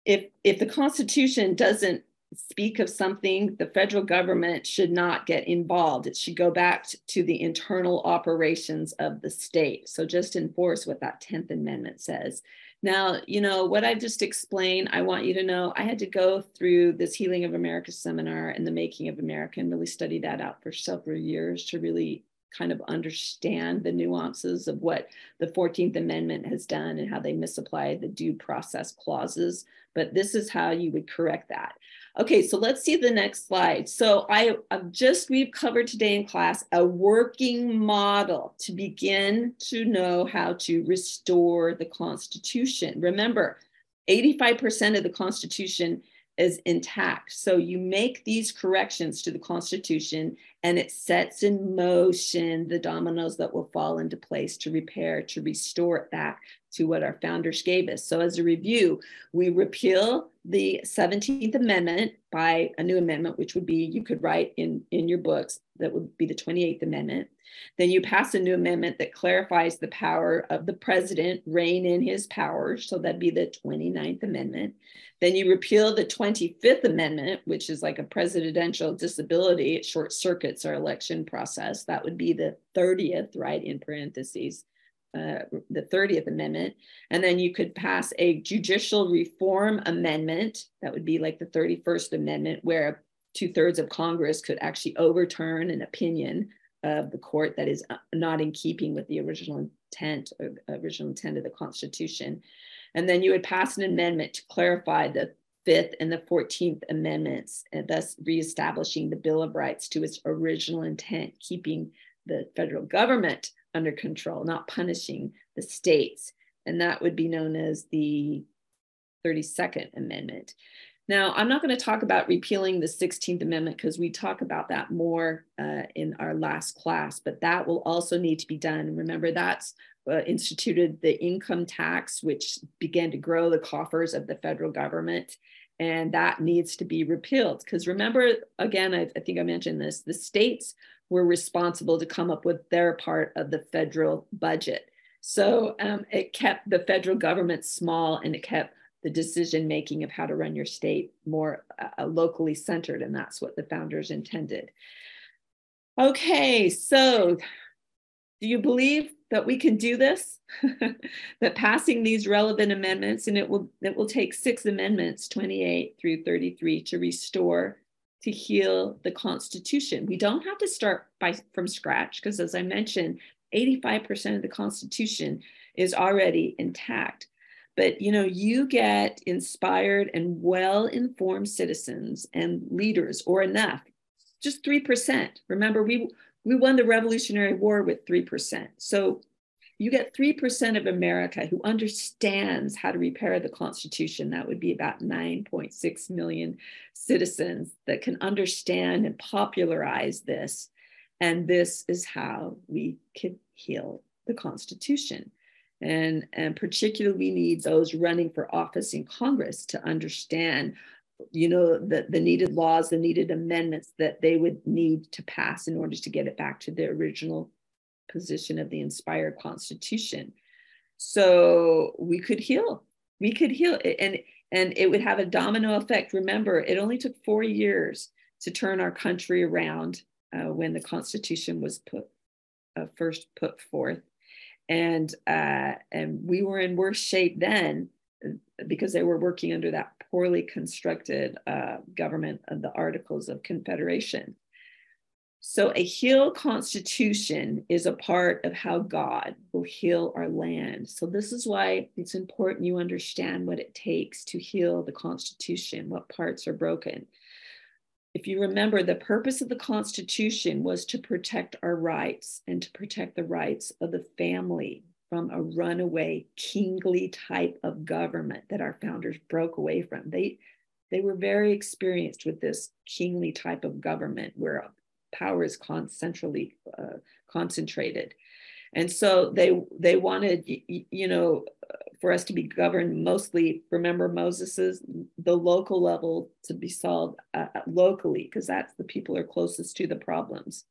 if the Constitution doesn't speak of something, the federal government should not get involved. It should go back to the internal operations of the state. So just enforce what that 10th Amendment says. Now, you know, what I just explained, I want you to know I had to go through this Healing of America seminar and the Making of America and really study that out for several years to really kind of understand the nuances of what the 14th Amendment has done and how they misapplied the due process clauses. But this is how you would correct that. Okay, so let's see the next slide. So we've covered today in class a working model to begin to know how to restore the Constitution. Remember, 85% of the Constitution is intact. So you make these corrections to the Constitution and it sets in motion the dominoes that will fall into place to repair, to restore it back to what our founders gave us. So as a review, we repeal the 17th Amendment by a new amendment, which would be, you could write in your books, that would be the 28th Amendment. Then you pass a new amendment that clarifies the power of the president, rein in his powers. So that'd be the 29th Amendment. Then you repeal the 25th Amendment, which is like a presidential disability. It short circuits our election process. That would be the 30th, right, in parentheses. The 30th Amendment. And then you could pass a judicial reform amendment. That would be like the 31st Amendment, where 2/3 of Congress could actually overturn an opinion of the court that is not in keeping with the original intent of the Constitution. And then you would pass an amendment to clarify the 5th and the 14th Amendments, and thus reestablishing the Bill of Rights to its original intent, keeping the federal government under control, not punishing the states. And that would be known as the 32nd Amendment. Now, I'm not going to talk about repealing the 16th Amendment because we talk about that more in our last class, but that will also need to be done. Remember, that's instituted the income tax, which began to grow the coffers of the federal government. And that needs to be repealed because remember, again, I think I mentioned this, the states were responsible to come up with their part of the federal budget. So it kept the federal government small and it kept the decision-making of how to run your state more locally centered. And that's what the founders intended. Okay, so do you believe that we can do this? That passing these relevant amendments, and it will take 6 amendments, 28 through 33, to restore, to heal the Constitution. We don't have to start from scratch because, as I mentioned, 85% of the Constitution is already intact. But you know, you get inspired and well-informed citizens and leaders, or enough, just 3%. Remember, we won the Revolutionary War with 3%. So you get 3% of America who understands how to repair the Constitution. That would be about 9.6 million citizens that can understand and popularize this. And this is how we can heal the Constitution. And particularly we need those running for office in Congress to understand, you know, the needed laws, the needed amendments that they would need to pass in order to get it back to the original position of the inspired Constitution. So we could heal it, and it would have a domino effect. Remember, it only took 4 years to turn our country around when the Constitution was first put forth, and we were in worse shape then because they were working under that poorly constructed government of the Articles of Confederation. So a healed Constitution is a part of how God will heal our land. So this is why it's important you understand what it takes to heal the Constitution, what parts are broken. If you remember, the purpose of the Constitution was to protect our rights and to protect the rights of the family from a runaway kingly type of government that our founders broke away from. They were very experienced with this kingly type of government where power is centrally concentrated. And so they wanted, you know, for us to be governed mostly, remember Moses's, the local level to be solved locally, because that's the people are closest to the problems.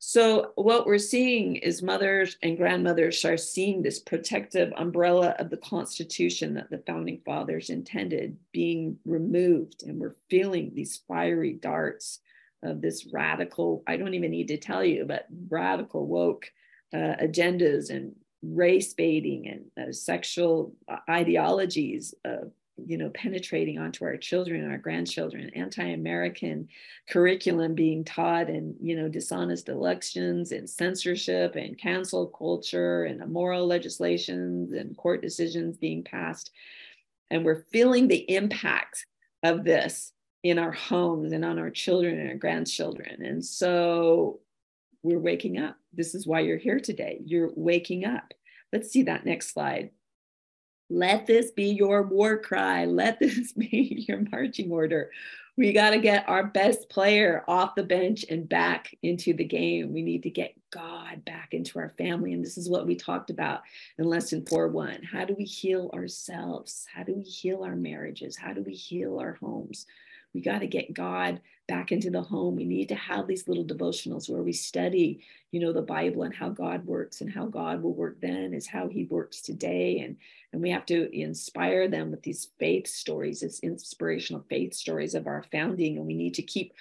So what we're seeing is mothers and grandmothers are seeing this protective umbrella of the Constitution that the founding fathers intended being removed. And we're feeling these fiery darts of this radical, I don't even need to tell you, but radical woke agendas and race baiting and sexual ideologies, penetrating onto our children and our grandchildren, anti-American curriculum being taught, and, dishonest elections and censorship and cancel culture and immoral legislations and court decisions being passed. And we're feeling the impact of this in our homes and on our children and our grandchildren. And so we're waking up. This is why you're here today. You're waking up. Let's see that next slide. Let this be your war cry. Let this be your marching order. We got to get our best player off the bench and back into the game. We need to get God back into our family. And this is what we talked about in lesson 4.1. How do we heal ourselves? How do we heal our marriages? How do we heal our homes? We got to get God back into the home. We need to have these little devotionals where we study, the Bible and how God works, and how God will work then is how he works today. And we have to inspire them with these faith stories, these inspirational faith stories of our founding. And we need to keep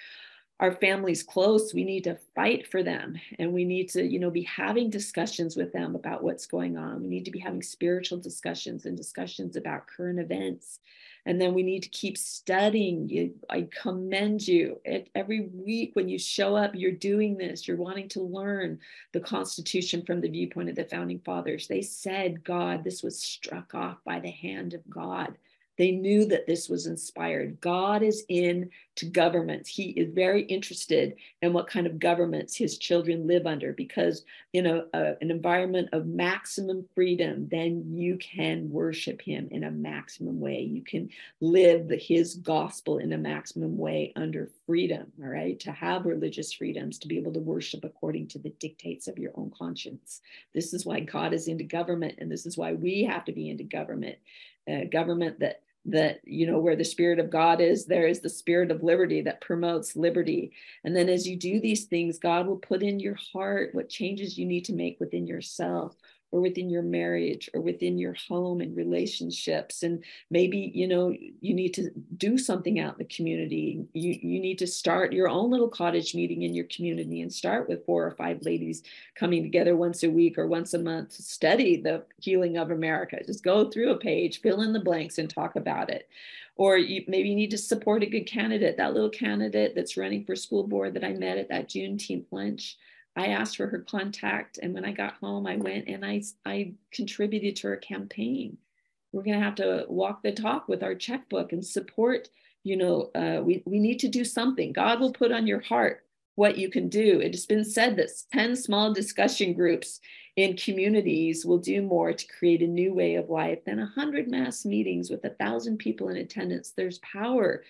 our families close. We need to fight for them. And we need to, be having discussions with them about what's going on. We need to be having spiritual discussions and discussions about current events. And then we need to keep studying. I commend you. Every week when you show up, you're doing this. You're wanting to learn the Constitution from the viewpoint of the Founding Fathers. They said, God, this was struck off by the hand of God. They knew that this was inspired. God is into governments. He is very interested in what kind of governments his children live under, because in an environment of maximum freedom, then you can worship him in a maximum way. You can live his gospel in a maximum way under freedom, all right? To have religious freedoms, to be able to worship according to the dictates of your own conscience. This is why God is into government, and this is why we have to be into government. Government that where the Spirit of God is, there is the Spirit of liberty that promotes liberty. And then as you do these things, God will put in your heart what changes you need to make within yourself, or within your marriage, or within your home and relationships. And maybe, you need to do something out in the community. You need to start your own little cottage meeting in your community, and start with 4 or 5 ladies coming together once a week or once a month to study the healing of America. Just go through a page, fill in the blanks, and talk about it. Or maybe you need to support a good candidate. That little candidate that's running for school board that I met at that Juneteenth lunch, I asked for her contact, and when I got home, I went and I contributed to her campaign. We're going to have to walk the talk with our checkbook and support, we need to do something. God will put on your heart what you can do. It has been said that 10 small discussion groups in communities will do more to create a new way of life than 100 mass meetings with 1,000 people in attendance. There's power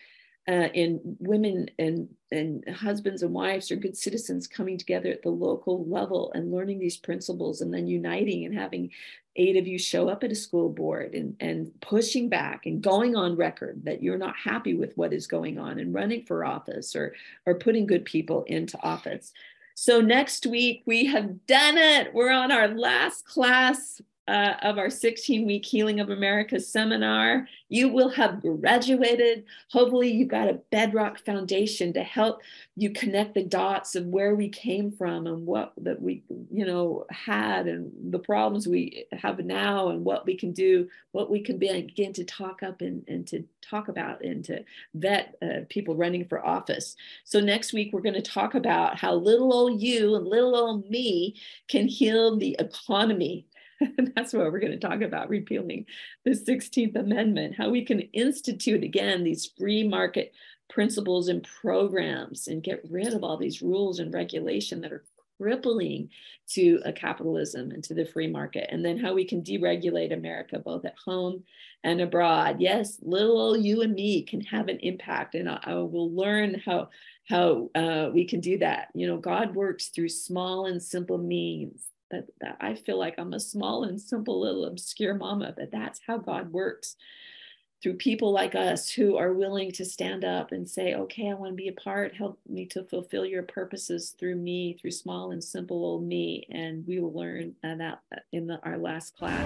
in women and husbands and wives or good citizens coming together at the local level and learning these principles, and then uniting and having 8 of you show up at a school board and pushing back and going on record that you're not happy with what is going on, and running for office or putting good people into office. So next week, we have done it. We're on our last class of our 16-week Healing of America seminar. You will have graduated. Hopefully you've got a bedrock foundation to help you connect the dots of where we came from, and what that we, had, and the problems we have now, and what we can do, what we can begin to talk up and to talk about, and to vet people running for office. So next week, we're going to talk about how little old you and little old me can heal the economy. And that's what we're going to talk about, repealing the 16th Amendment, how we can institute again these free market principles and programs, and get rid of all these rules and regulation that are crippling to a capitalism and to the free market, and then how we can deregulate America both at home and abroad. Yes, little old you and me can have an impact, and I will learn how we can do that. God works through small and simple means. That I feel like I'm a small and simple little obscure mama, but that's how God works, through people like us who are willing to stand up and say, okay, I want to be a part, help me to fulfill your purposes through me, through small and simple old me. And we will learn that in our last class.